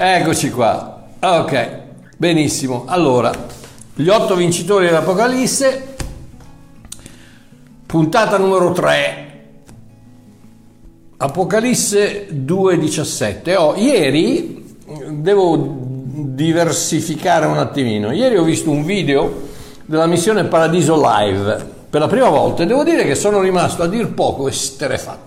Eccoci qua, ok, benissimo. Allora, gli 8 vincitori dell'Apocalisse, puntata numero 3, Apocalisse 2,17. Ieri, devo diversificare un attimino, ieri ho visto un video della Missione Paradiso Live, per la prima volta, e devo dire che sono rimasto a dir poco esterrefatto.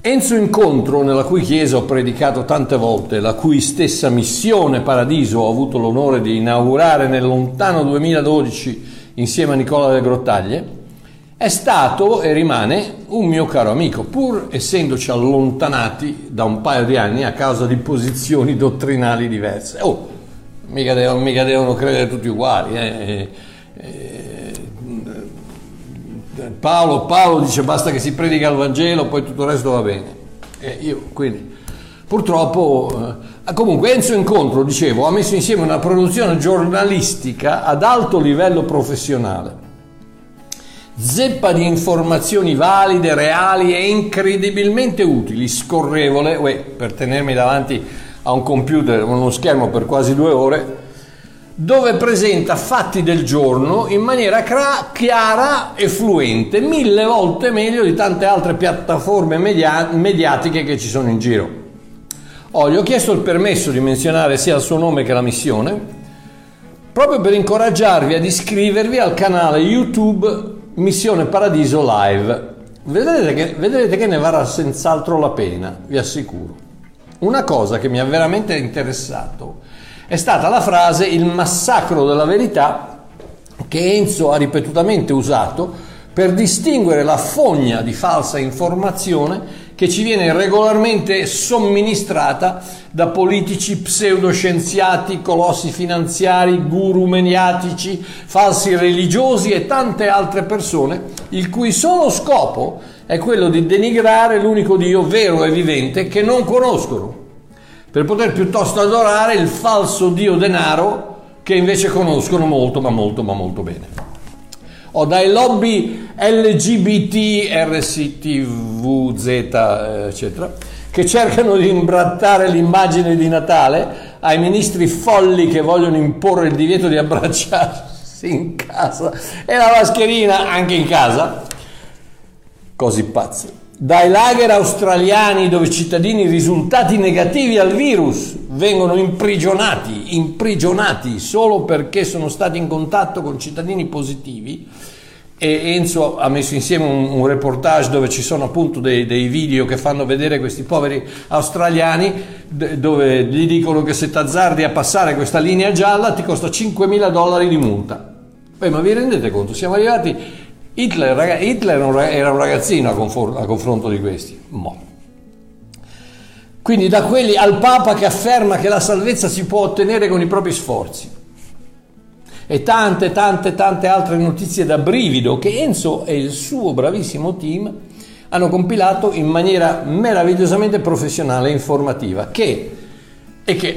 Enzo Incontro, nella cui chiesa ho predicato tante volte, la cui stessa Missione Paradiso ho avuto l'onore di inaugurare nel lontano 2012 insieme a Nicola delle Grottaglie, è stato e rimane un mio caro amico, pur essendoci allontanati da un paio di anni a causa di posizioni dottrinali diverse. Oh, mica devono credere tutti uguali, Paolo dice basta che si predica il Vangelo, poi tutto il resto va bene. Quindi purtroppo comunque Enzo Incontro, dicevo, ha messo insieme una produzione giornalistica ad alto livello professionale, zeppa di informazioni valide, reali e incredibilmente utili, scorrevole, per tenermi davanti a un computer, uno schermo per quasi 2 ore, dove presenta fatti del giorno in maniera chiara e fluente, 1000 volte meglio di tante altre piattaforme mediatiche che ci sono in giro. Gli ho chiesto il permesso di menzionare sia il suo nome che la missione, proprio per incoraggiarvi ad iscrivervi al canale YouTube Missione Paradiso Live. Vedrete che ne varrà senz'altro la pena, vi assicuro. Una cosa che mi ha veramente interessato è stata la frase "il massacro della verità", che Enzo ha ripetutamente usato per distinguere la fogna di falsa informazione che ci viene regolarmente somministrata da politici, pseudoscienziati, colossi finanziari, guru mediatici, falsi religiosi e tante altre persone, il cui solo scopo è quello di denigrare l'unico Dio vero e vivente che non conoscono, per poter piuttosto adorare il falso dio denaro che invece conoscono molto, ma molto, ma molto bene. Dai lobby LGBT, RCTVZ, eccetera, che cercano di imbrattare l'immagine di Natale, ai ministri folli che vogliono imporre il divieto di abbracciarsi in casa e la mascherina anche in casa, così pazzi. Dai lager australiani, dove cittadini risultati negativi al virus vengono imprigionati solo perché sono stati in contatto con cittadini positivi. E Enzo ha messo insieme un reportage dove ci sono appunto dei video che fanno vedere questi poveri australiani, dove gli dicono che se t'azzardi a passare questa linea gialla ti costa $5.000 di multa. Ma vi rendete conto? Siamo arrivati... Hitler era un ragazzino a confronto di questi. Quindi da quelli al Papa, che afferma che la salvezza si può ottenere con i propri sforzi, e tante altre notizie da brivido che Enzo e il suo bravissimo team hanno compilato in maniera meravigliosamente professionale e informativa, che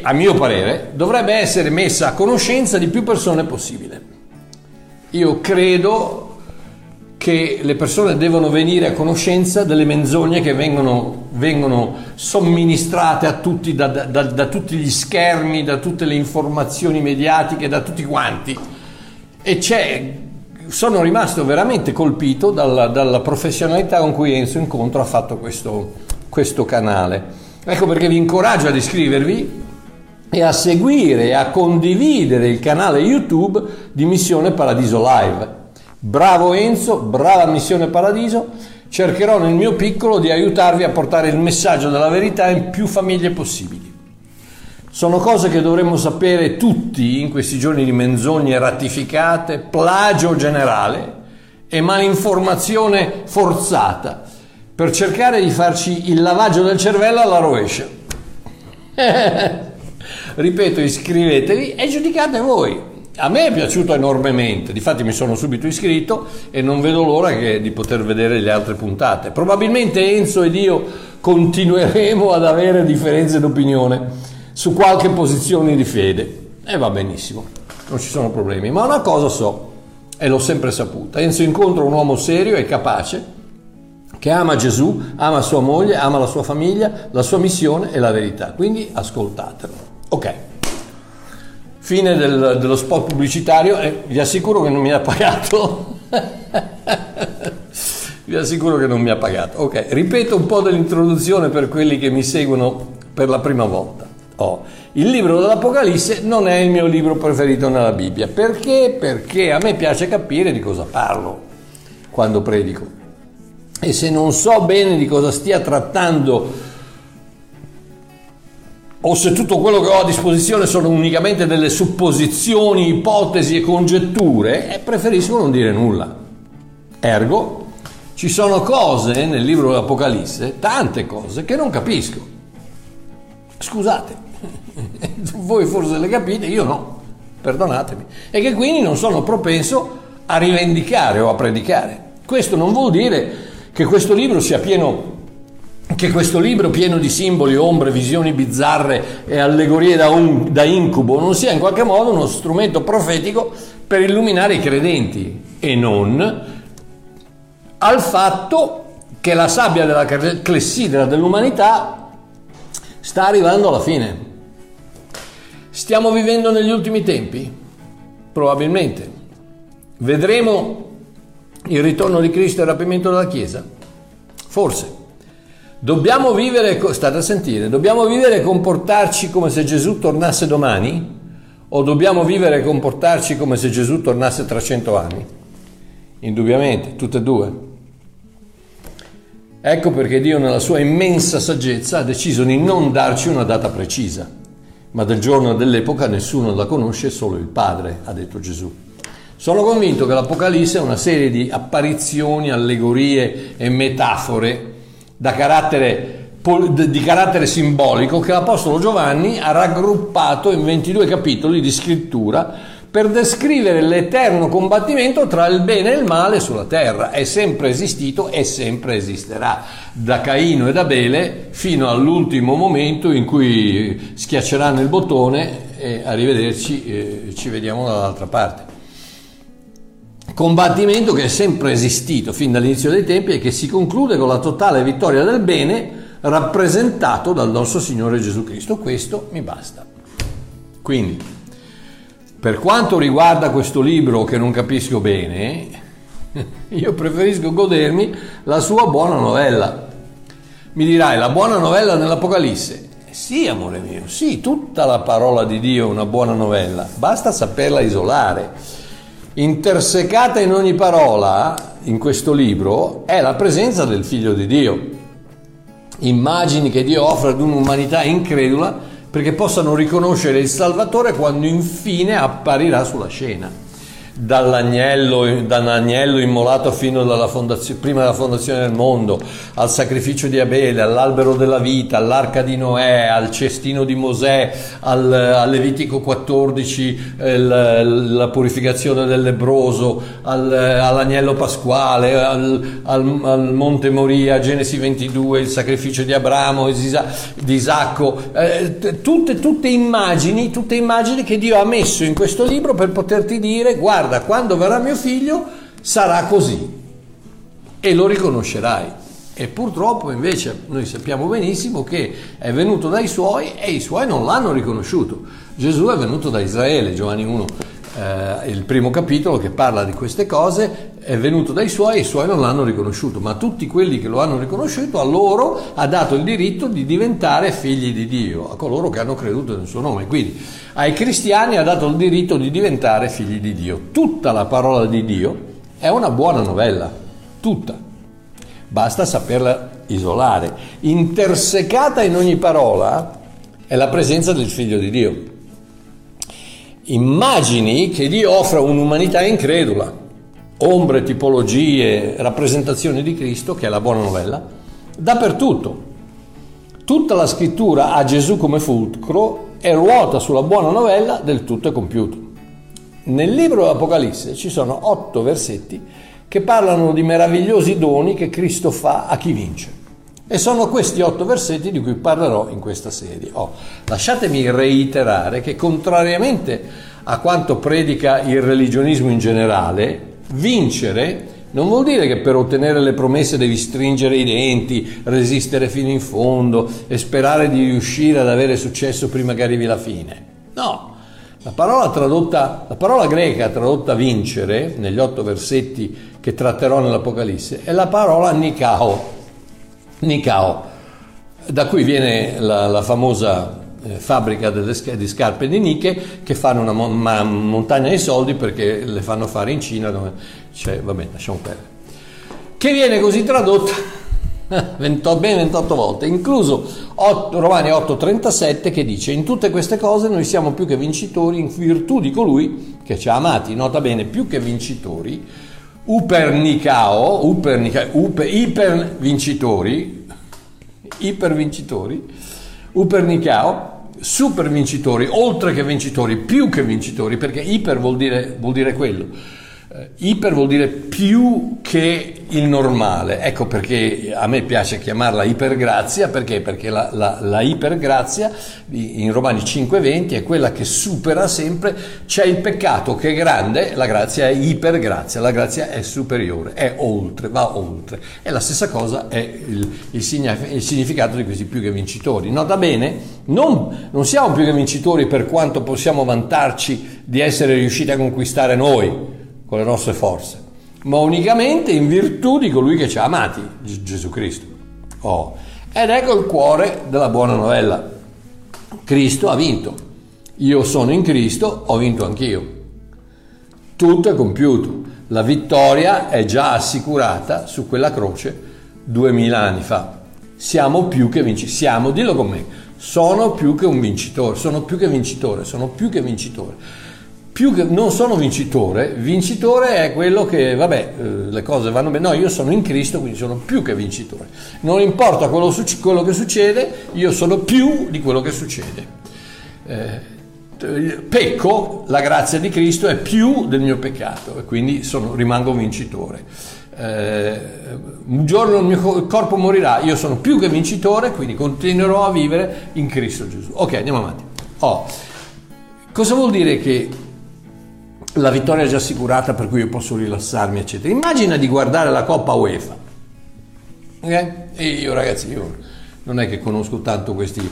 a mio parere dovrebbe essere messa a conoscenza di più persone possibile. Io credo che le persone devono venire a conoscenza delle menzogne che vengono somministrate a tutti da tutti gli schermi, da tutte le informazioni mediatiche, da tutti quanti. Sono rimasto veramente colpito dalla professionalità con cui Enzo Incontro ha fatto questo canale. Ecco perché vi incoraggio ad iscrivervi e a seguire e a condividere il canale YouTube di Missione Paradiso Live. Bravo Enzo, brava Missione Paradiso, cercherò nel mio piccolo di aiutarvi a portare il messaggio della verità in più famiglie possibili. Sono cose che dovremmo sapere tutti in questi giorni di menzogne ratificate, plagio generale e malinformazione forzata per cercare di farci il lavaggio del cervello alla rovescia. Ripeto, iscrivetevi e giudicate voi. A me è piaciuto enormemente, difatti mi sono subito iscritto e non vedo l'ora di poter vedere le altre puntate. Probabilmente Enzo ed io continueremo ad avere differenze d'opinione su qualche posizione di fede e va benissimo, non ci sono problemi, ma una cosa so e l'ho sempre saputa: Enzo Incontro è un uomo serio e capace, che ama Gesù, ama sua moglie, ama la sua famiglia, la sua missione e la verità, quindi ascoltatelo. Ok, fine dello spot pubblicitario, e vi assicuro che non mi ha pagato. Vi assicuro che non mi ha pagato. Ok, ripeto un po' dell'introduzione per quelli che mi seguono per la prima volta. Oh, il libro dell'Apocalisse non è il mio libro preferito nella Bibbia. Perché? Perché a me piace capire di cosa parlo quando predico, e se non so bene di cosa stia trattando, o se tutto quello che ho a disposizione sono unicamente delle supposizioni, ipotesi e congetture, preferisco non dire nulla. Ergo, ci sono cose nel libro dell'Apocalisse, tante cose, che non capisco. Scusate, voi forse le capite, io no, perdonatemi. E che quindi non sono propenso a rivendicare o a predicare. Questo non vuol dire che questo libro sia pieno... che questo libro pieno di simboli, ombre, visioni bizzarre e allegorie da incubo non sia in qualche modo uno strumento profetico per illuminare i credenti, e non al fatto che la sabbia della clessidra dell'umanità sta arrivando alla fine. Stiamo vivendo negli ultimi tempi? Probabilmente. Vedremo il ritorno di Cristo e il rapimento della Chiesa? Forse. Dobbiamo vivere, state a sentire, dobbiamo vivere e comportarci come se Gesù tornasse domani? O dobbiamo vivere e comportarci come se Gesù tornasse tra 100 anni? Indubbiamente, tutte e due. Ecco perché Dio, nella sua immensa saggezza, ha deciso di non darci una data precisa, ma del giorno e dell'epoca nessuno la conosce, solo il Padre, ha detto Gesù. Sono convinto che l'Apocalisse è una serie di apparizioni, allegorie e metafore di carattere simbolico che l'Apostolo Giovanni ha raggruppato in 22 capitoli di scrittura per descrivere l'eterno combattimento tra il bene e il male sulla terra. È sempre esistito e sempre esisterà, da Caino ed Abele fino all'ultimo momento in cui schiacceranno il bottone e arrivederci, ci vediamo dall'altra parte. Combattimento che è sempre esistito fin dall'inizio dei tempi e che si conclude con la totale vittoria del bene rappresentato dal nostro Signore Gesù Cristo. Questo mi basta. Quindi, per quanto riguarda questo libro che non capisco bene, io preferisco godermi la sua buona novella. Mi dirai, la buona novella nell'Apocalisse? Sì, amore mio, sì, tutta la parola di Dio è una buona novella, basta saperla isolare. Intersecata in ogni parola in questo libro è la presenza del Figlio di Dio, immagini che Dio offre ad un'umanità incredula perché possano riconoscere il Salvatore quando infine apparirà sulla scena. Dall'agnello immolato fino alla prima della fondazione del mondo, al sacrificio di Abele, all'albero della vita, all'arca di Noè, al cestino di Mosè, al Levitico 14, la purificazione del lebbroso, all'agnello pasquale, al monte Moria, Genesi 22, il sacrificio di Abramo, di Isacco, tutte immagini che Dio ha messo in questo libro per poterti dire: guarda, quando verrà mio figlio sarà così e lo riconoscerai. E purtroppo invece noi sappiamo benissimo che è venuto dai suoi e i suoi non l'hanno riconosciuto. Gesù è venuto da Israele, Giovanni 1, il primo capitolo che parla di queste cose, è venuto dai suoi e i suoi non l'hanno riconosciuto, ma tutti quelli che lo hanno riconosciuto, a loro ha dato il diritto di diventare figli di Dio, a coloro che hanno creduto nel suo nome. Quindi ai cristiani ha dato il diritto di diventare figli di Dio. Tutta la parola di Dio è una buona novella, tutta, basta saperla isolare. Intersecata in ogni parola è la presenza del Figlio di Dio, immagini che Dio offre a un'umanità incredula, ombre, tipologie, rappresentazioni di Cristo, che è la buona novella, dappertutto. Tutta la scrittura ha Gesù come fulcro e ruota sulla buona novella del tutto è compiuto. Nel libro dell'Apocalisse ci sono 8 versetti che parlano di meravigliosi doni che Cristo fa a chi vince. E sono questi 8 versetti di cui parlerò in questa serie. Lasciatemi reiterare che, contrariamente a quanto predica il religionismo in generale, vincere non vuol dire che per ottenere le promesse devi stringere i denti, resistere fino in fondo e sperare di riuscire ad avere successo prima che arrivi la fine. No, la parola greca tradotta vincere, negli 8 versetti che tratterò nell'Apocalisse, è la parola Nikao, da cui viene la famosa fabbrica di scarpe di Nike, che fanno una montagna di soldi perché le fanno fare in Cina, dove... lasciamo perdere. Che viene così tradotta ben 28 volte, incluso Romani 8,37, che dice: in tutte queste cose noi siamo più che vincitori in virtù di colui che ci ha amati. Nota bene, più che vincitori, super vincitori, oltre che vincitori, più che vincitori, perché iper vuol dire quello. Iper vuol dire più che il normale. Ecco perché a me piace chiamarla ipergrazia, perché la ipergrazia in Romani 5,20 è quella che supera sempre. C'è il peccato che è grande, la grazia è ipergrazia, la grazia è superiore, è oltre, va oltre. E la stessa cosa è il significato di questi più che vincitori. Nota bene, non siamo più che vincitori per quanto possiamo vantarci di essere riusciti a conquistare noi con le nostre forze, ma unicamente in virtù di colui che ci ha amati, Gesù Cristo. Ed ecco il cuore della buona novella. Cristo ha vinto. Io sono in Cristo, ho vinto anch'io. Tutto è compiuto. La vittoria è già assicurata su quella croce 2000 anni fa. Siamo più che vincitori. Siamo, dillo con me, sono più che un vincitore, sono più che vincitore. Non sono vincitore è quello che, le cose vanno bene. No, io sono in Cristo, quindi sono più che vincitore. Non importa quello che succede, io sono più di quello che succede. Pecco, la grazia di Cristo è più del mio peccato, e quindi rimango vincitore. Un giorno il mio corpo morirà, io sono più che vincitore, quindi continuerò a vivere in Cristo Gesù. Ok, andiamo avanti. Cosa vuol dire che la vittoria è già assicurata, per cui io posso rilassarmi, eccetera? Immagina di guardare la Coppa UEFA, ok? E io, ragazzi, non è che conosco tanto questi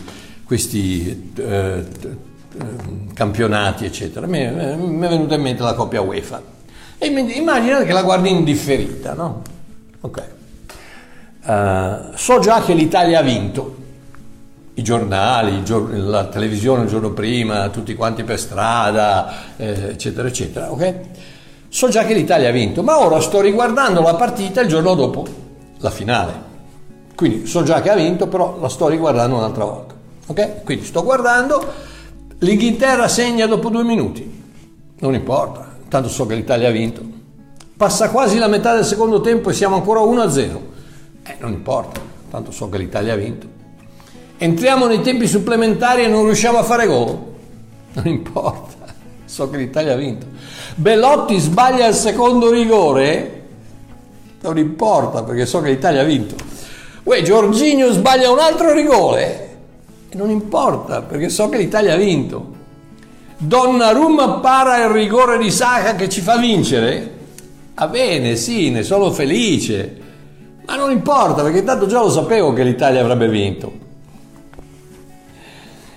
campionati, eccetera. Mi è venuta in mente la Coppa UEFA, e immagina che la guardi indifferita, no? Ok. So già che l'Italia ha vinto. I giornali, la televisione il giorno prima, tutti quanti per strada, eccetera, eccetera, ok? So già che l'Italia ha vinto, ma ora sto riguardando la partita il giorno dopo la finale. Quindi so già che ha vinto, però la sto riguardando un'altra volta, ok? Quindi sto guardando, l'Inghilterra segna dopo 2 minuti, non importa, tanto so che l'Italia ha vinto. Passa quasi la metà del secondo tempo e siamo ancora 1-0, non importa, tanto so che l'Italia ha vinto. Entriamo nei tempi supplementari e non riusciamo a fare gol, non importa, so che l'Italia ha vinto. Belotti sbaglia il secondo rigore, non importa, perché so che l'Italia ha vinto. Jorginho sbaglia un altro rigore, non importa, perché so che l'Italia ha vinto. Donnarumma para il rigore di Saka che ci fa vincere, va bene, sì, ne sono felice, ma non importa, perché tanto già lo sapevo che l'Italia avrebbe vinto.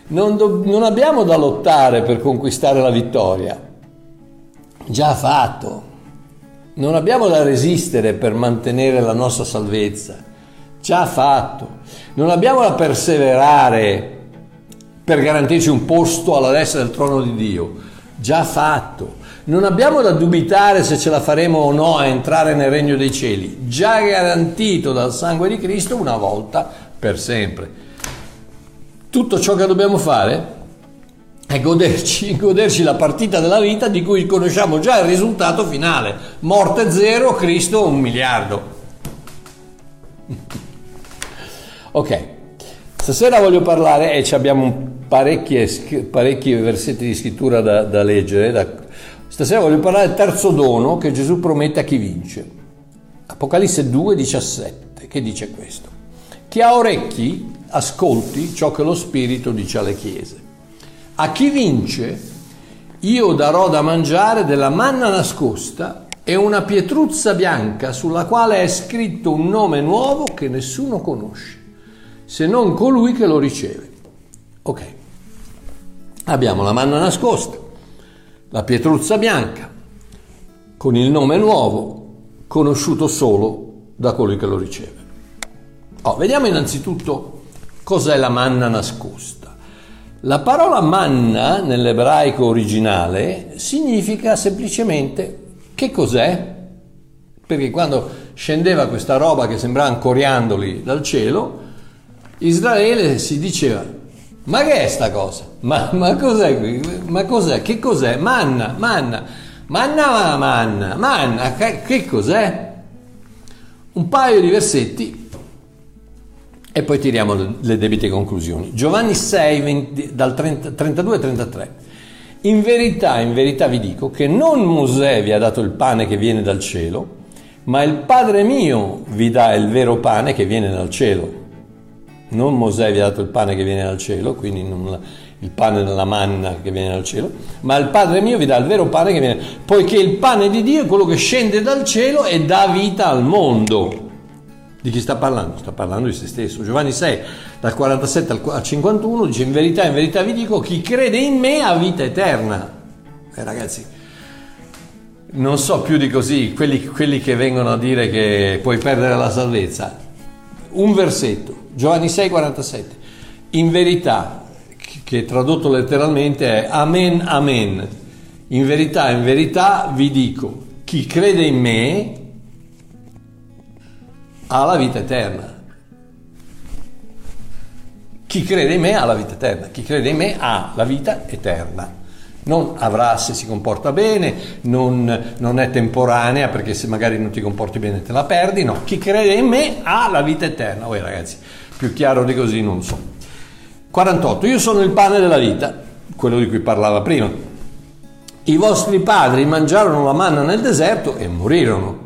Non abbiamo da lottare per conquistare la vittoria, già fatto. Non abbiamo da resistere per mantenere la nostra salvezza, già fatto. Non abbiamo da perseverare per garantirci un posto alla destra del trono di Dio, già fatto. Non abbiamo da dubitare se ce la faremo o no a entrare nel regno dei cieli, già garantito dal sangue di Cristo una volta per sempre. Tutto ciò che dobbiamo fare è goderci la partita della vita di cui conosciamo già il risultato finale: morte zero, Cristo 1 miliardo. Ok, stasera voglio parlare, e abbiamo parecchi versetti di scrittura da leggere. Stasera voglio parlare del terzo dono che Gesù promette a chi vince. Apocalisse 2,17, che dice questo: chi ha orecchi ascolti ciò che lo Spirito dice alle chiese. A chi vince io darò da mangiare della manna nascosta e una pietruzza bianca sulla quale è scritto un nome nuovo che nessuno conosce, se non colui che lo riceve. Ok, abbiamo la manna nascosta, la pietruzza bianca, con il nome nuovo, conosciuto solo da colui che lo riceve. Vediamo innanzitutto cos'è la manna nascosta. La parola manna nell'ebraico originale significa semplicemente che cos'è, perché quando scendeva questa roba che sembrava coriandoli dal cielo, Israele si diceva: ma che è sta cosa? Ma cos'è qui? Ma cos'è? Che cos'è? Manna, che cos'è? Un paio di versetti e poi tiriamo le debite conclusioni. Giovanni 6, 20, dal 32-33. In verità vi dico che non Mosè vi ha dato il pane che viene dal cielo, ma il Padre mio vi dà il vero pane che viene dal cielo. Non Mosè vi ha dato il pane che viene dal cielo, quindi non il pane della manna che viene dal cielo, ma il Padre mio vi dà il vero pane che viene, poiché il pane di Dio è quello che scende dal cielo e dà vita al mondo. Di chi sta parlando? Sta parlando di se stesso. Giovanni 6, dal 47 al 51, dice: in verità vi dico, chi crede in me ha vita eterna. Ragazzi, non so più di così, quelli che vengono a dire che puoi perdere la salvezza. Un versetto, Giovanni 6, 47. In verità, che tradotto letteralmente è amen, amen. In verità vi dico, chi crede in me ha la vita eterna. Chi crede in me ha la vita eterna. Chi crede in me ha la vita eterna. Non avrà se si comporta bene, non è temporanea, perché se magari non ti comporti bene te la perdi. No, chi crede in me ha la vita eterna. Ragazzi, più chiaro di così non so. 48. Io sono il pane della vita, quello di cui parlava prima. I vostri padri mangiarono la manna nel deserto e morirono.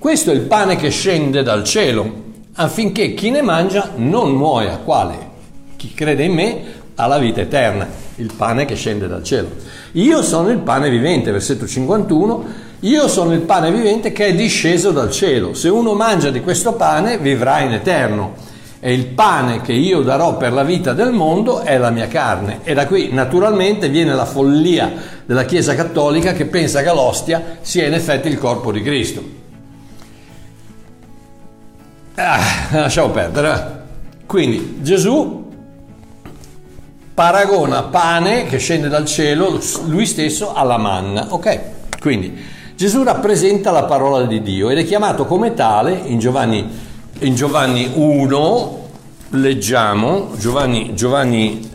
Questo è il pane che scende dal cielo, affinché chi ne mangia non muoia. Quale? Chi crede in me ha la vita eterna. Il pane che scende dal cielo. Io sono il pane vivente, versetto 51. Io sono il pane vivente che è disceso dal cielo. Se uno mangia di questo pane, vivrà in eterno. E il pane che io darò per la vita del mondo è la mia carne. E da qui naturalmente viene la follia della Chiesa cattolica, che pensa che l'ostia sia in effetti il corpo di Cristo. Lasciamo perdere. Quindi Gesù paragona pane che scende dal cielo lui stesso alla manna. Ok, quindi Gesù rappresenta la parola di Dio ed è chiamato come tale in Giovanni 1. Leggiamo Giovanni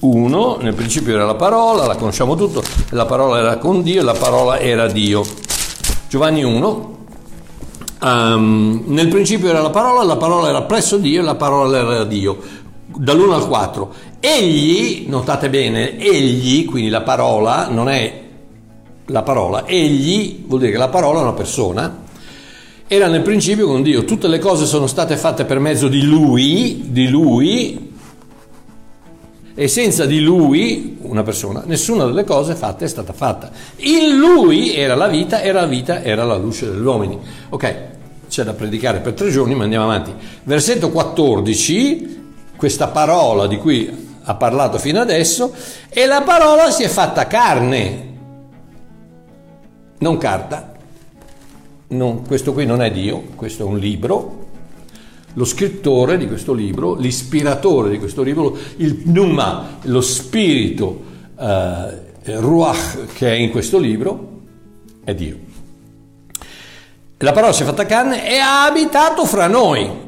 1: nel principio era la parola, la conosciamo tutto, la parola era con Dio, la parola era Dio. Giovanni 1. Nel principio era la parola era presso Dio e la parola era Dio. Dall'1 al 4. Egli, notate bene, egli, quindi la parola, non è la parola, egli vuol dire che la parola è una persona, era nel principio con Dio. Tutte le cose sono state fatte per mezzo di lui, e senza di lui, una persona, nessuna delle cose fatte è stata fatta. In lui era la vita, e la vita era la luce degli uomini. Ok, c'è da predicare per 3 giorni, ma andiamo avanti. Versetto 14, questa parola di cui ha parlato fino adesso, e la parola si è fatta carne, non carta. Questo qui non è Dio, questo è un libro. Lo scrittore di questo libro, l'ispiratore di questo libro, il pneuma, lo spirito, ruach, che è in questo libro, è Dio. La parola si è fatta carne e ha abitato fra noi.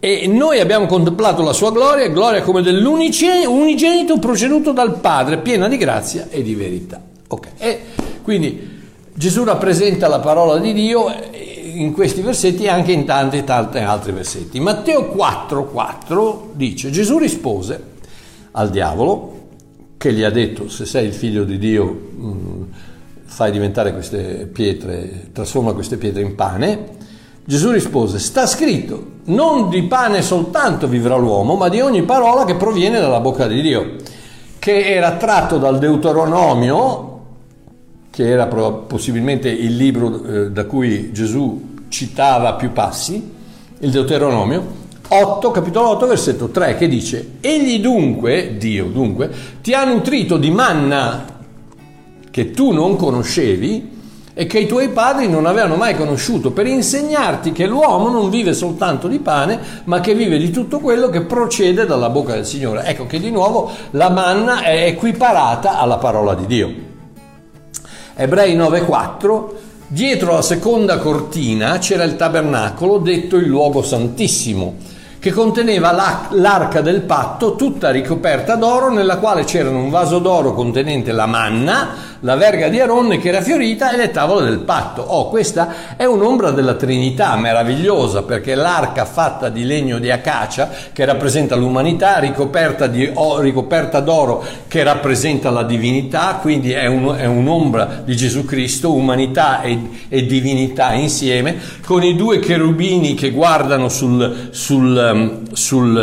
E noi abbiamo contemplato la sua gloria, gloria come dell'unigenito proceduto dal Padre, piena di grazia e di verità. Ok, e quindi Gesù rappresenta la parola di Dio in questi versetti e anche in tanti altri versetti. Matteo 4,4 dice: Gesù rispose al diavolo che gli ha detto: se sei il figlio di Dio fai diventare queste pietre, trasforma queste pietre in pane. Gesù rispose: sta scritto, non di pane soltanto vivrà l'uomo, ma di ogni parola che proviene dalla bocca di Dio, che era tratto dal Deuteronomio, che era possibilmente il libro da cui Gesù citava più passi, il Deuteronomio 8, capitolo 8, versetto 3, che dice: egli dunque, Dio dunque, ti ha nutrito di manna che tu non conoscevi e che i tuoi padri non avevano mai conosciuto, per insegnarti che l'uomo non vive soltanto di pane, ma che vive di tutto quello che procede dalla bocca del Signore. Ecco che di nuovo la manna è equiparata alla parola di Dio. Ebrei 9,4: dietro la seconda cortina c'era il tabernacolo, detto il luogo santissimo, che conteneva l'arca del patto, tutta ricoperta d'oro, nella quale c'erano un vaso d'oro contenente la manna, la verga di Aronne che era fiorita e le tavole del patto. Oh, questa è un'ombra della Trinità meravigliosa, perché l'arca fatta di legno di acacia, che rappresenta l'umanità, ricoperta d'oro, che rappresenta la divinità, quindi è un'ombra di Gesù Cristo, umanità e divinità insieme, con i due cherubini che guardano sul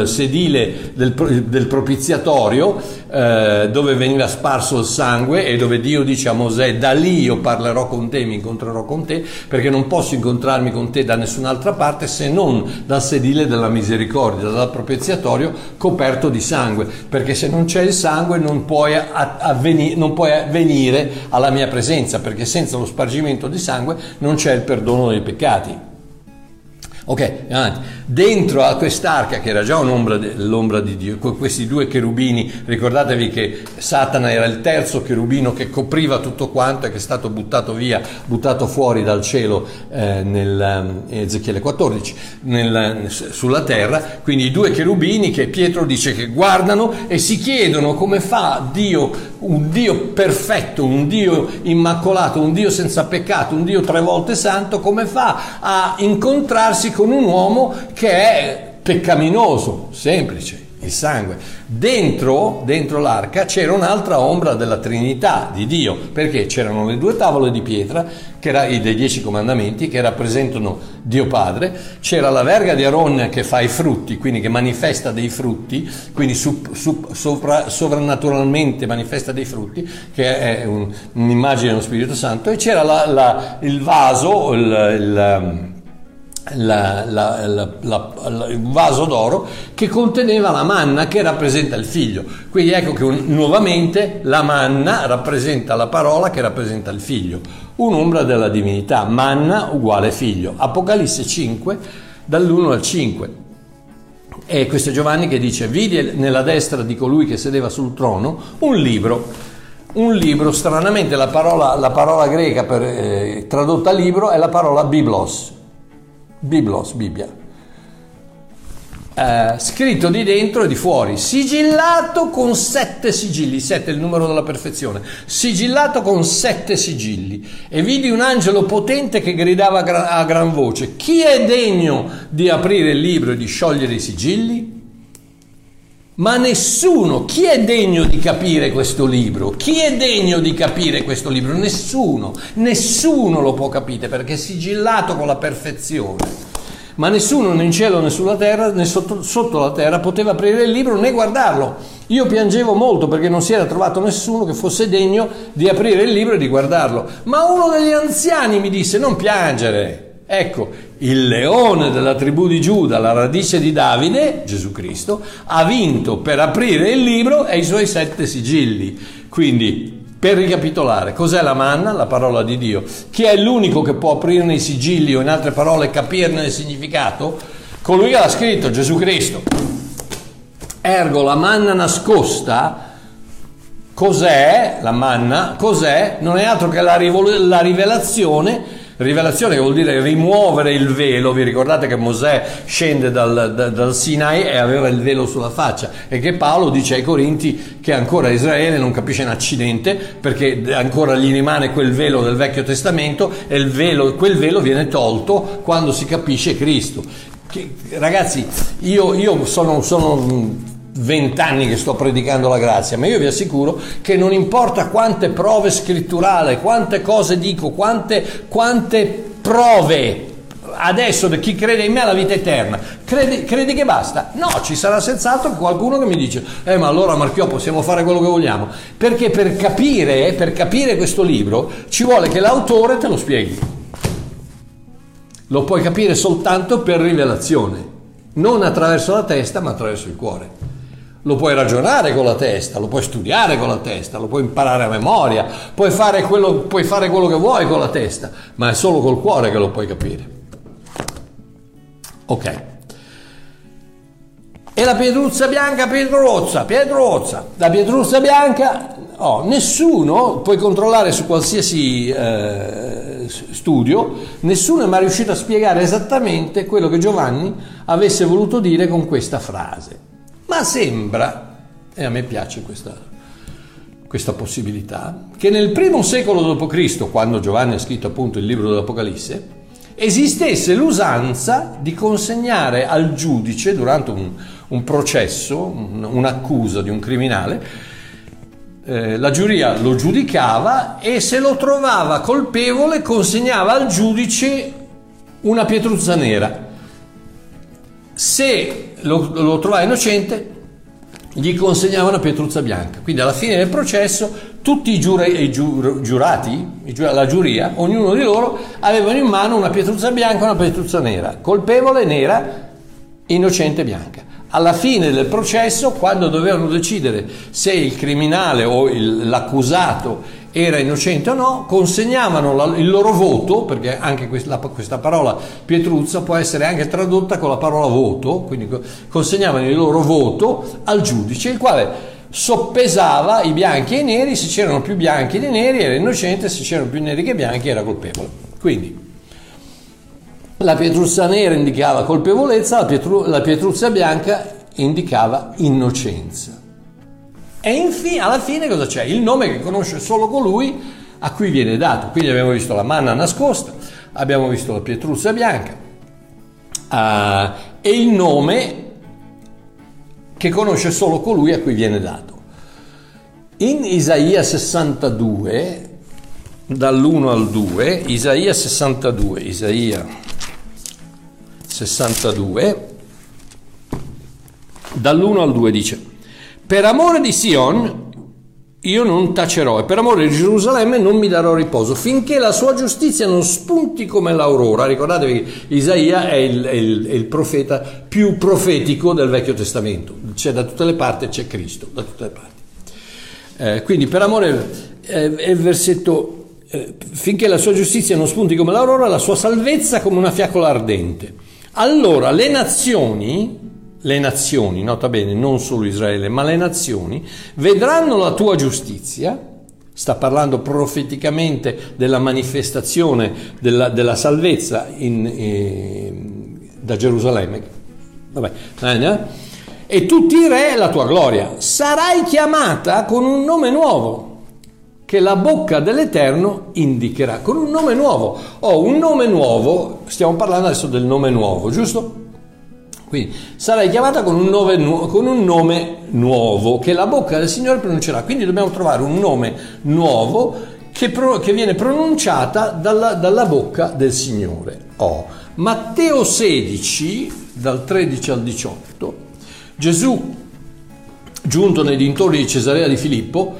sedile del propiziatorio, dove veniva sparso il sangue, e dove Dio dice a Mosè: da lì io parlerò con te, mi incontrerò con te, perché non posso incontrarmi con te da nessun'altra parte se non dal sedile della misericordia, dal propiziatorio coperto di sangue, perché se non c'è il sangue non puoi venire alla mia presenza, perché senza lo spargimento di sangue non c'è il perdono dei peccati. Ok, avanti. Dentro a quest'arca, che era già l'ombra di Dio, con questi due cherubini, ricordatevi che Satana era il terzo cherubino che copriva tutto quanto e che è stato buttato fuori dal cielo nel Ezechiele 14, sulla terra. Quindi i due cherubini che Pietro dice che guardano e si chiedono come fa Dio, un Dio perfetto, un Dio immacolato, un Dio senza peccato, un Dio tre volte santo, come fa a incontrarsi con un uomo che è peccaminoso? Semplice, il sangue. Dentro l'arca c'era un'altra ombra della Trinità di Dio, perché c'erano le due tavole di pietra, che era dei 10 comandamenti, che rappresentano Dio Padre, c'era la verga di Aronne che fa i frutti, quindi che manifesta dei frutti, quindi sovrannaturalmente manifesta dei frutti, che è un'immagine dello Spirito Santo, e c'era il vaso, il vaso d'oro che conteneva la manna, che rappresenta il figlio. Quindi ecco che nuovamente la manna rappresenta la parola, che rappresenta il figlio, un'ombra della divinità. Manna uguale figlio. Apocalisse 5 dall'1 al 5, e questo è Giovanni che dice: vidi nella destra di colui che sedeva sul trono un libro. Stranamente la parola greca tradotta libro è la parola biblos, Bibbia, scritto di dentro e di fuori, sigillato con 7 sigilli. 7 è il numero della perfezione. Sigillato con 7 sigilli. E vidi un angelo potente che gridava a gran voce: chi è degno di aprire il libro e di sciogliere i sigilli? Ma nessuno. Chi è degno di capire questo libro? Chi è degno di capire questo libro? Nessuno lo può capire, perché è sigillato con la perfezione. Ma nessuno, né in cielo né sulla terra né sotto la terra, poteva aprire il libro né guardarlo. Io piangevo molto perché non si era trovato nessuno che fosse degno di aprire il libro e di guardarlo. Ma uno degli anziani mi disse: non piangere, ecco, il leone della tribù di Giuda, la radice di Davide, Gesù Cristo, ha vinto per aprire il libro e i suoi 7 sigilli. Quindi, per ricapitolare, cos'è la manna? La parola di Dio. Chi è l'unico che può aprirne i sigilli, o in altre parole capirne il significato? Colui che l'ha scritto, Gesù Cristo. Ergo, la manna nascosta, cos'è la manna? Cos'è? Non è altro che la rivelazione Rivelazione, che vuol dire rimuovere il velo. Vi ricordate che Mosè scende dal Sinai e aveva il velo sulla faccia, e che Paolo dice ai Corinti che ancora Israele non capisce un accidente, perché ancora gli rimane quel velo del Vecchio Testamento, e quel velo viene tolto quando si capisce Cristo. Ragazzi, io sono 20 anni che sto predicando la grazia, ma io vi assicuro che non importa quante prove scritturali, quante cose dico, quante prove. Adesso chi crede in me ha la vita eterna. Credi che basta? No, ci sarà senz'altro qualcuno che mi dice ma allora Marchiò possiamo fare quello che vogliamo, perché per capire questo libro ci vuole che l'autore te lo spieghi. Lo puoi capire soltanto per rivelazione, non attraverso la testa ma attraverso il cuore. Lo puoi ragionare con la testa, lo puoi studiare con la testa, lo puoi imparare a memoria, puoi fare quello che vuoi con la testa, ma è solo col cuore che lo puoi capire. Ok. E la pietruzza bianca, pietruzza. La pietruzza bianca, nessuno, puoi controllare su qualsiasi studio, nessuno è mai riuscito a spiegare esattamente quello che Giovanni avesse voluto dire con questa frase. Ma sembra, e a me piace questa possibilità, che nel primo secolo d.C., quando Giovanni ha scritto appunto il libro dell'Apocalisse, esistesse l'usanza di consegnare al giudice, durante un processo, un'accusa di un criminale, la giuria lo giudicava e se lo trovava colpevole consegnava al giudice una pietruzza nera. Se lo trovava innocente, gli consegnava una pietruzza bianca. Quindi alla fine del processo tutti i giurati, la giuria, ognuno di loro avevano in mano una pietruzza bianca e una pietruzza nera. Colpevole nera, innocente bianca. Alla fine del processo, quando dovevano decidere se il criminale o l'accusato era innocente o no, consegnavano il loro voto, perché anche questa parola pietruzza può essere anche tradotta con la parola voto, quindi consegnavano il loro voto al giudice, il quale soppesava i bianchi e i neri. Se c'erano più bianchi che neri era innocente, se c'erano più neri che bianchi era colpevole. Quindi la pietruzza nera indicava colpevolezza, la pietruzza bianca indicava innocenza. E infine, alla fine cosa c'è? Il nome che conosce solo colui a cui viene dato. Quindi abbiamo visto la manna nascosta, abbiamo visto la pietruzza bianca, e il nome che conosce solo colui a cui viene dato. In Isaia 62, dall'1 al 2, Isaia 62, dall'1 al 2 dice: per amore di Sion io non tacerò, e per amore di Gerusalemme non mi darò riposo, finché la sua giustizia non spunti come l'aurora. Ricordatevi che Isaia è il profeta più profetico del Vecchio Testamento. C'è da tutte le parti, c'è Cristo, da tutte le parti. Quindi per amore, il versetto, finché la sua giustizia non spunti come l'aurora, la sua salvezza come una fiaccola ardente. Allora le nazioni, nota bene, non solo Israele, ma le nazioni, vedranno la tua giustizia. Sta parlando profeticamente della manifestazione della salvezza da Gerusalemme. Vabbè. E tutti i re la tua gloria. Sarai chiamata con un nome nuovo che la bocca dell'Eterno indicherà. Con un nome nuovo. Un nome nuovo, stiamo parlando adesso del nome nuovo, giusto? Quindi sarai chiamata con un nome nuovo che la bocca del Signore pronuncerà. Quindi dobbiamo trovare un nome nuovo che viene pronunciata dalla bocca del Signore. Matteo 16, dal 13 al 18, Gesù, giunto nei dintorni di Cesarea di Filippo,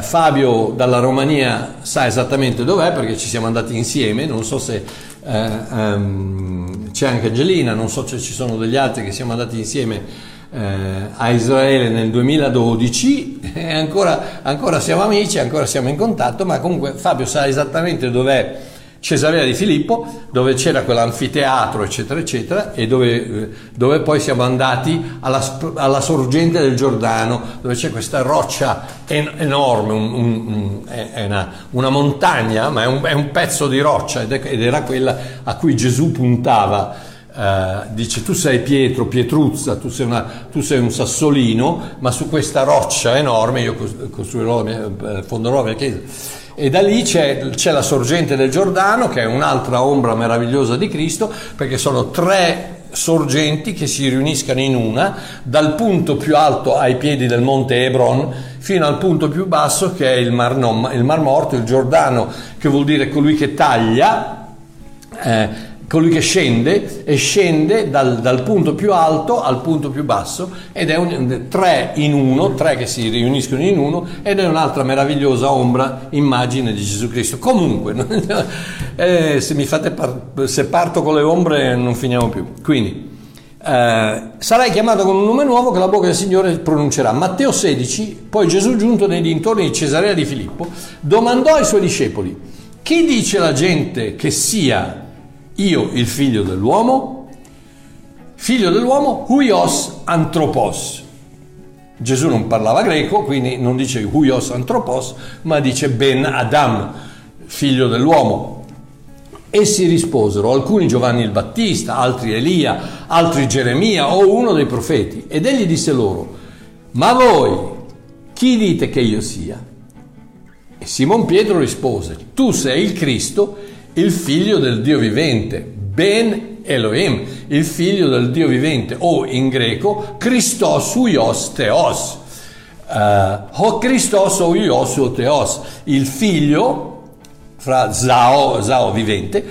Fabio dalla Romania sa esattamente dov'è perché ci siamo andati insieme, non so se c'è anche Angelina, non so se ci sono degli altri che siamo andati insieme a Israele nel 2012 e ancora siamo amici, ancora siamo in contatto, ma comunque Fabio sa esattamente dov'è Cesarea di Filippo, dove c'era quell'anfiteatro eccetera eccetera, e dove poi siamo andati alla sorgente del Giordano, dove c'è questa roccia enorme, una montagna, ma è un pezzo di roccia, ed era quella a cui Gesù puntava. Dice: tu sei Pietro, Pietruzza, tu sei un sassolino, ma su questa roccia enorme io fonderò la mia chiesa. E da lì c'è la sorgente del Giordano, che è un'altra ombra meravigliosa di Cristo, perché sono tre sorgenti che si riuniscono in una, dal punto più alto ai piedi del monte Ebron fino al punto più basso, che è il Mar Morto, il Giordano, che vuol dire colui che taglia, colui che scende, e scende dal punto più alto al punto più basso, ed è tre che si riuniscono in uno, ed è un'altra meravigliosa ombra, immagine di Gesù Cristo. Comunque, se parto con le ombre non finiamo più. Quindi sarai chiamato con un nome nuovo che la bocca del Signore pronuncerà. Matteo 16. Poi Gesù, giunto nei dintorni di Cesarea di Filippo, domandò ai suoi discepoli: chi dice la gente che sia io il figlio dell'uomo? Figlio dell'uomo, huios anthropos. Gesù non parlava greco, quindi non dice huios anthropos, ma dice ben Adam, figlio dell'uomo. Essi risposero: alcuni Giovanni il Battista, altri Elia, altri Geremia o uno dei profeti. Ed egli disse loro: ma voi chi dite che io sia? E Simon Pietro rispose: tu sei il Cristo, il figlio del Dio vivente, ben Elohim, il figlio del Dio vivente, o in greco Christos huios theos, o Christos huios o theos, il figlio, fra zao vivente,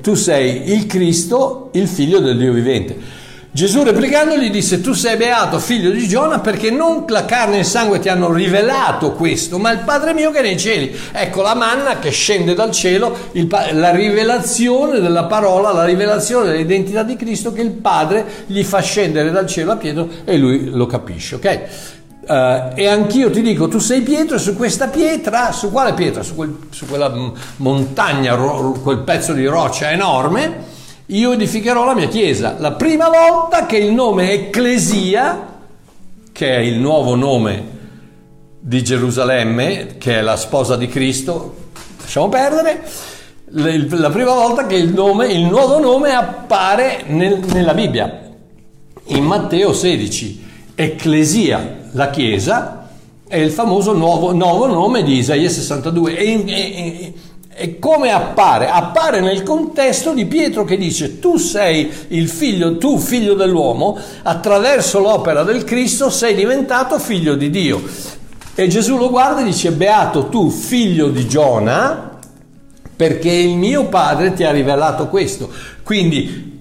tu sei il Cristo, il figlio del Dio vivente. Gesù, replicando, gli disse: tu sei beato, figlio di Giona, perché non la carne e il sangue ti hanno rivelato questo, ma il Padre mio che è nei cieli. Ecco la manna che scende dal cielo, la rivelazione della parola, la rivelazione dell'identità di Cristo, che il Padre gli fa scendere dal cielo a Pietro, e lui lo capisce, ok? E anch'io ti dico, tu sei Pietro, e su questa pietra, su quale pietra? Su quella montagna, quel pezzo di roccia enorme, io edificherò la mia chiesa. La prima volta che il nome Ecclesia, che è il nuovo nome di Gerusalemme, che è la sposa di Cristo, lasciamo perdere, la prima volta che il nuovo nome appare nella Bibbia. In Matteo 16, Ecclesia, la chiesa, è il famoso nuovo nome di Isaia 62. E come appare? Appare nel contesto di Pietro, che dice: tu sei il figlio, tu figlio dell'uomo, attraverso l'opera del Cristo sei diventato figlio di Dio. E Gesù lo guarda e dice: beato tu, figlio di Giona, perché il mio Padre ti ha rivelato questo. Quindi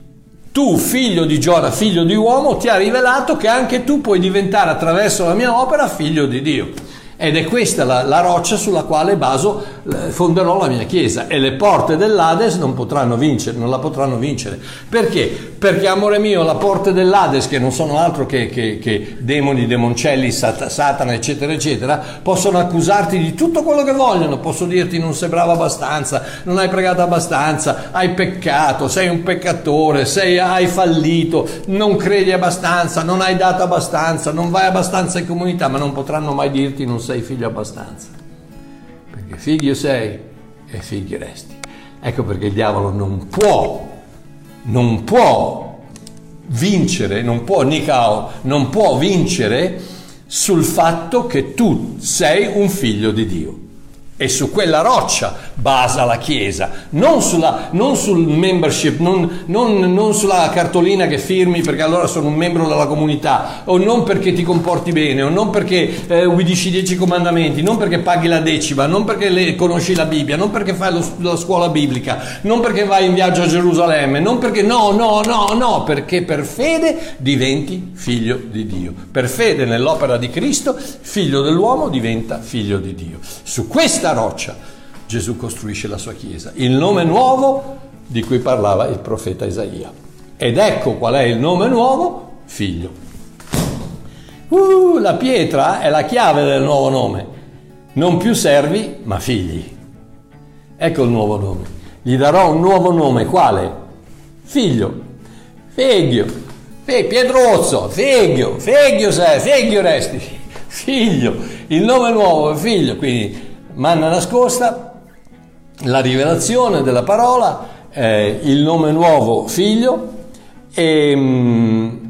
tu, figlio di Giona, figlio di uomo, ti ha rivelato che anche tu puoi diventare, attraverso la mia opera, figlio di Dio. Ed è questa la roccia sulla quale fonderò la mia chiesa, e le porte dell'Ades non la potranno vincere. Perché? Perché, amore mio, la porte dell'Ades, che non sono altro che demoni, demoncelli, Satana eccetera eccetera, possono accusarti di tutto quello che vogliono, possono dirti: non sei bravo abbastanza, non hai pregato abbastanza, hai peccato, sei un peccatore, hai fallito, non credi abbastanza, non hai dato abbastanza, non vai abbastanza in comunità, ma non potranno mai dirti: non sei figlio abbastanza, perché figlio sei e figli resti. Ecco perché il diavolo non può vincere, non può vincere sul fatto che tu sei un figlio di Dio, e su quella roccia basa la Chiesa, non sul membership, non sulla cartolina che firmi perché allora sono un membro della comunità, o non perché ti comporti bene, o non perché ubbidisci 10 comandamenti, non perché paghi la decima, non perché conosci la Bibbia, non perché fai la scuola biblica, non perché vai in viaggio a Gerusalemme, non perché no, perché per fede diventi figlio di Dio, per fede nell'opera di Cristo, figlio dell'uomo diventa figlio di Dio. Su questa roccia Gesù costruisce la sua chiesa, il nome nuovo di cui parlava il profeta Isaia. Ed ecco qual è il nome nuovo: figlio. La pietra è la chiave del nuovo nome: non più servi ma figli. Ecco il nuovo nome. Gli darò un nuovo nome, quale? Figlio. Feghio. Piedrozzo. Feghio. Feghio sei. Feghio resti. Figlio. Il nome nuovo è figlio. Quindi manna nascosta, la rivelazione della parola, il nome nuovo figlio. E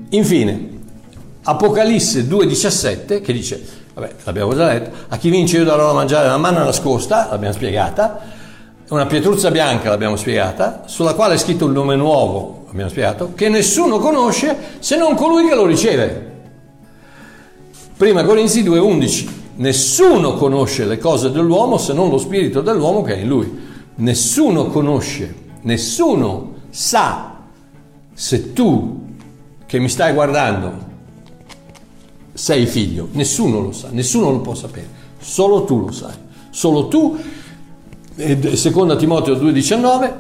infine Apocalisse 2,17 che dice, vabbè, l'abbiamo già letto, a chi vince io darò da mangiare una manna nascosta, l'abbiamo spiegata, una pietruzza bianca, l'abbiamo spiegata, sulla quale è scritto il nome nuovo, l'abbiamo spiegato, che nessuno conosce se non colui che lo riceve. Prima Corinzi 2,11, nessuno conosce le cose dell'uomo se non lo spirito dell'uomo che è in lui. Nessuno conosce, nessuno sa, se tu che mi stai guardando sei figlio, nessuno lo sa, nessuno lo può sapere, solo tu lo sai, solo tu. Seconda Timoteo 2,19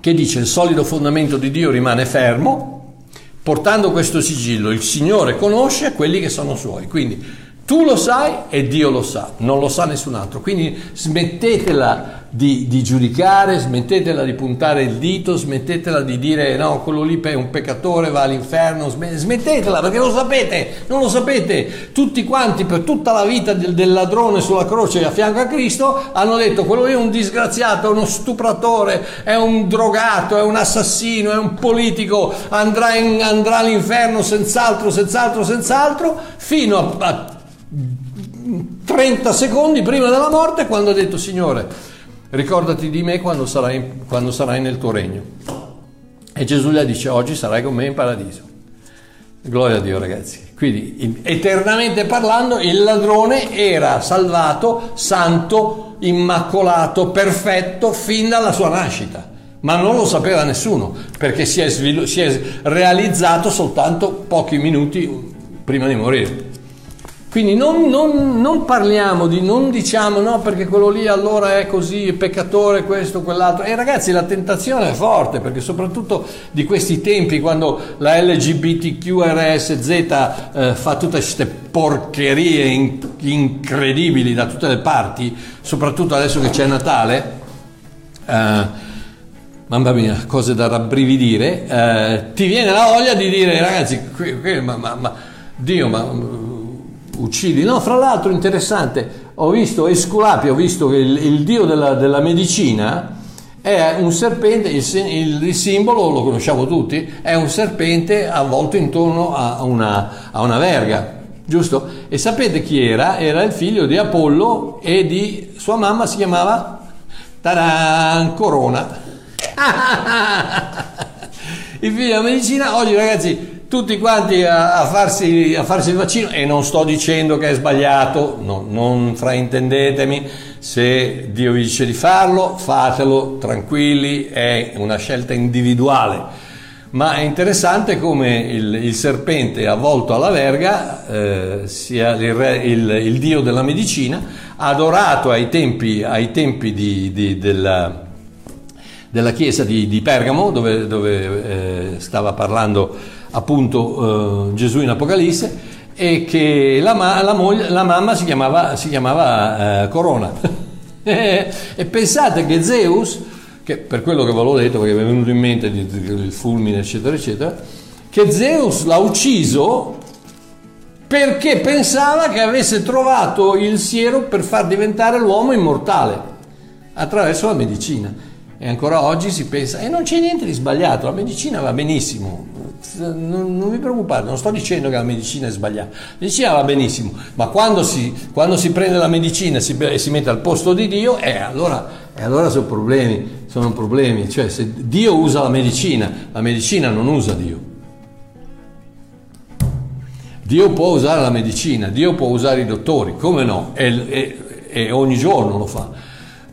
che dice il solido fondamento di Dio rimane fermo, portando questo sigillo, il Signore conosce quelli che sono suoi, quindi tu lo sai e Dio lo sa, non lo sa nessun altro, quindi smettetela di giudicare, smettetela di puntare il dito, smettetela di dire no, quello lì è un peccatore, va all'inferno, smettetela, perché lo sapete, non lo sapete, tutti quanti per tutta la vita del ladrone sulla croce a fianco a Cristo hanno detto quello lì è un disgraziato, è uno stupratore, è un drogato, è un assassino, è un politico, andrà all'inferno senz'altro, fino a 30 secondi prima della morte, quando ha detto Signore ricordati di me quando sarai nel tuo regno, e Gesù gli dice oggi sarai con me in paradiso. Gloria a Dio, ragazzi. Quindi eternamente parlando il ladrone era salvato, santo, immacolato, perfetto fin dalla sua nascita, ma non lo sapeva nessuno, perché si è realizzato soltanto pochi minuti prima di morire. Quindi non parliamo di, non diciamo no perché quello lì allora è così, è peccatore, questo, quell'altro. E ragazzi, la tentazione è forte, perché soprattutto di questi tempi, quando la LGBTQRSZ fa tutte queste porcherie incredibili da tutte le parti, soprattutto adesso che c'è Natale, mamma mia, cose da rabbrividire, ti viene la voglia di dire ragazzi, Dio, ma uccidi. No, fra l'altro interessante, ho visto Esculapi, ho visto che il dio della medicina è un serpente, il simbolo lo conosciamo tutti, è un serpente avvolto intorno a una verga, giusto? E sapete chi era? Era il figlio di Apollo e di sua mamma, si chiamava Taran Corona. Il figlio della medicina. Oggi ragazzi tutti quanti a farsi il vaccino, e non sto dicendo che è sbagliato, no, non fraintendetemi, se Dio vi dice di farlo, fatelo, tranquilli, è una scelta individuale, ma è interessante come il serpente avvolto alla verga sia il dio della medicina, adorato ai tempi della chiesa di Pergamo, dove stava parlando appunto Gesù in Apocalisse, e che la mamma si chiamava Corona. E pensate che Zeus, che per quello che ve l'ho detto, perché mi è venuto in mente il fulmine eccetera eccetera, che Zeus l'ha ucciso perché pensava che avesse trovato il siero per far diventare l'uomo immortale attraverso la medicina. E ancora oggi si pensa, e non c'è niente di sbagliato, la medicina va benissimo, non vi preoccupate, non sto dicendo che la medicina è sbagliata, la medicina va benissimo, ma quando si prende la medicina e si mette al posto di Dio, allora sono problemi, cioè se Dio usa la medicina non usa Dio. Dio può usare la medicina, Dio può usare i dottori, come no, e ogni giorno lo fa,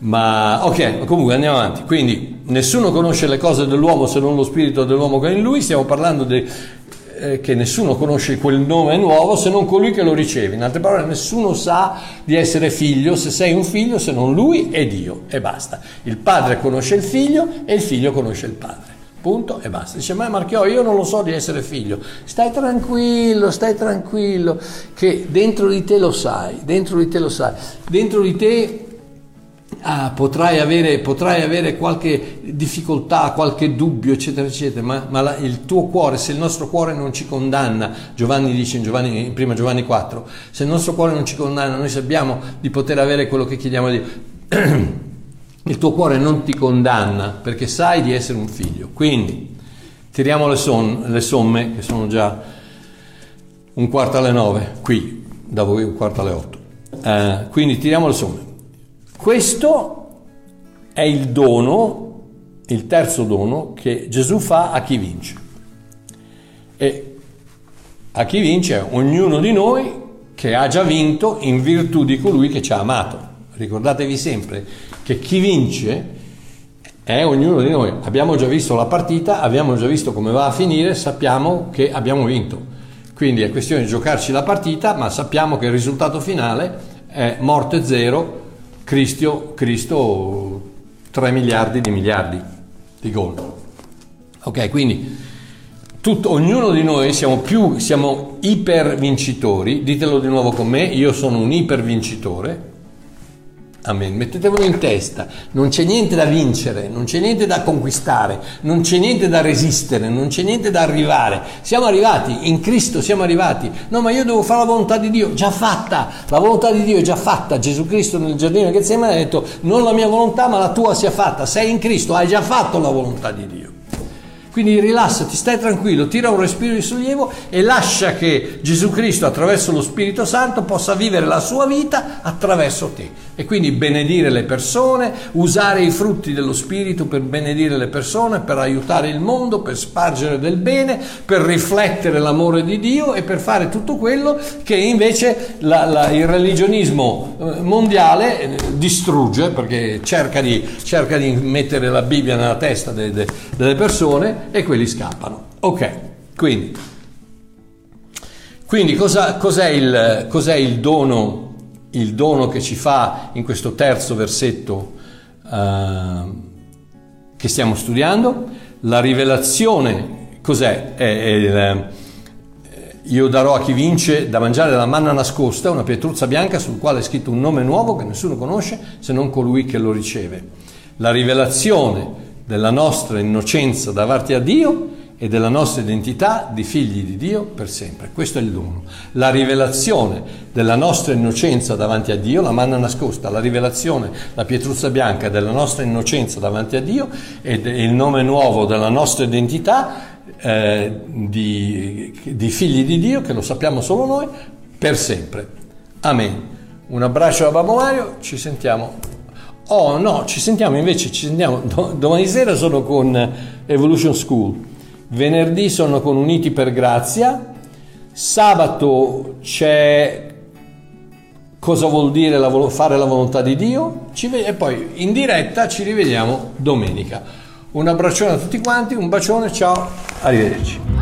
ma ok, comunque andiamo avanti. Quindi nessuno conosce le cose dell'uomo se non lo spirito dell'uomo che è in lui, stiamo parlando che nessuno conosce quel nome nuovo se non colui che lo riceve, in altre parole nessuno sa di essere figlio, se sei un figlio, se non lui e Dio, e basta. Il padre conosce il figlio e il figlio conosce il padre, punto e basta. Dice, ma Marchiò, io non lo so di essere figlio. Stai tranquillo che dentro di te lo sai, dentro di te potrai avere qualche difficoltà, qualche dubbio, eccetera, eccetera, ma il tuo cuore, se il nostro cuore non ci condanna, Giovanni dice in prima Giovanni 4, se il nostro cuore non ci condanna, noi sappiamo di poter avere quello che chiediamo a Dio. Il tuo cuore non ti condanna perché sai di essere un figlio. Quindi tiriamo le somme, che sono già 8:15 qui, da voi 7:45. Quindi tiriamo le somme. Questo è il dono, il terzo dono che Gesù fa a chi vince. E a chi vince è ognuno di noi che ha già vinto in virtù di colui che ci ha amato. Ricordatevi sempre che chi vince è ognuno di noi. Abbiamo già visto la partita, abbiamo già visto come va a finire, sappiamo che abbiamo vinto. Quindi è questione di giocarci la partita, ma sappiamo che il risultato finale è morte zero, Cristo 3 miliardi di gol. Ok, quindi ognuno di noi siamo ipervincitori. Ditelo di nuovo con me: io sono un ipervincitore. Amen. Mettetevelo in testa, non c'è niente da vincere, non c'è niente da conquistare, non c'è niente da resistere, non c'è niente da arrivare. Siamo arrivati, in Cristo siamo arrivati. No, ma io devo fare la volontà di Dio, già fatta, la volontà di Dio è già fatta. Gesù Cristo nel giardino di Getsemani ha detto: non la mia volontà ma la tua sia fatta. Sei in Cristo, hai già fatto la volontà di Dio. Quindi rilassati, stai tranquillo, tira un respiro di sollievo e lascia che Gesù Cristo attraverso lo Spirito Santo possa vivere la sua vita attraverso te. E quindi benedire le persone, usare i frutti dello Spirito per benedire le persone, per aiutare il mondo, per spargere del bene, per riflettere l'amore di Dio e per fare tutto quello che invece il religionismo mondiale distrugge, perché cerca di mettere la Bibbia nella testa delle persone, e quelli scappano. Ok, quindi cos'è il dono? Il dono che ci fa in questo terzo versetto che stiamo studiando? La rivelazione cos'è? Io darò a chi vince da mangiare la manna nascosta, una pietruzza bianca sul quale è scritto un nome nuovo che nessuno conosce se non colui che lo riceve. La rivelazione della nostra innocenza davanti a Dio e della nostra identità di figli di Dio per sempre. Questo è il dono. La rivelazione della nostra innocenza davanti a Dio, la manna nascosta, la rivelazione, la pietruzza bianca della nostra innocenza davanti a Dio e il nome nuovo della nostra identità di figli di Dio, che lo sappiamo solo noi, per sempre. Amen. Un abbraccio da Babbo Mario, ci sentiamo. Oh no, ci sentiamo domani sera, sono con Evolution School, venerdì sono con Uniti per Grazia, sabato c'è cosa vuol dire fare la volontà di Dio, e poi in diretta ci rivediamo domenica. Un abbraccione a tutti quanti, un bacione, ciao, arrivederci.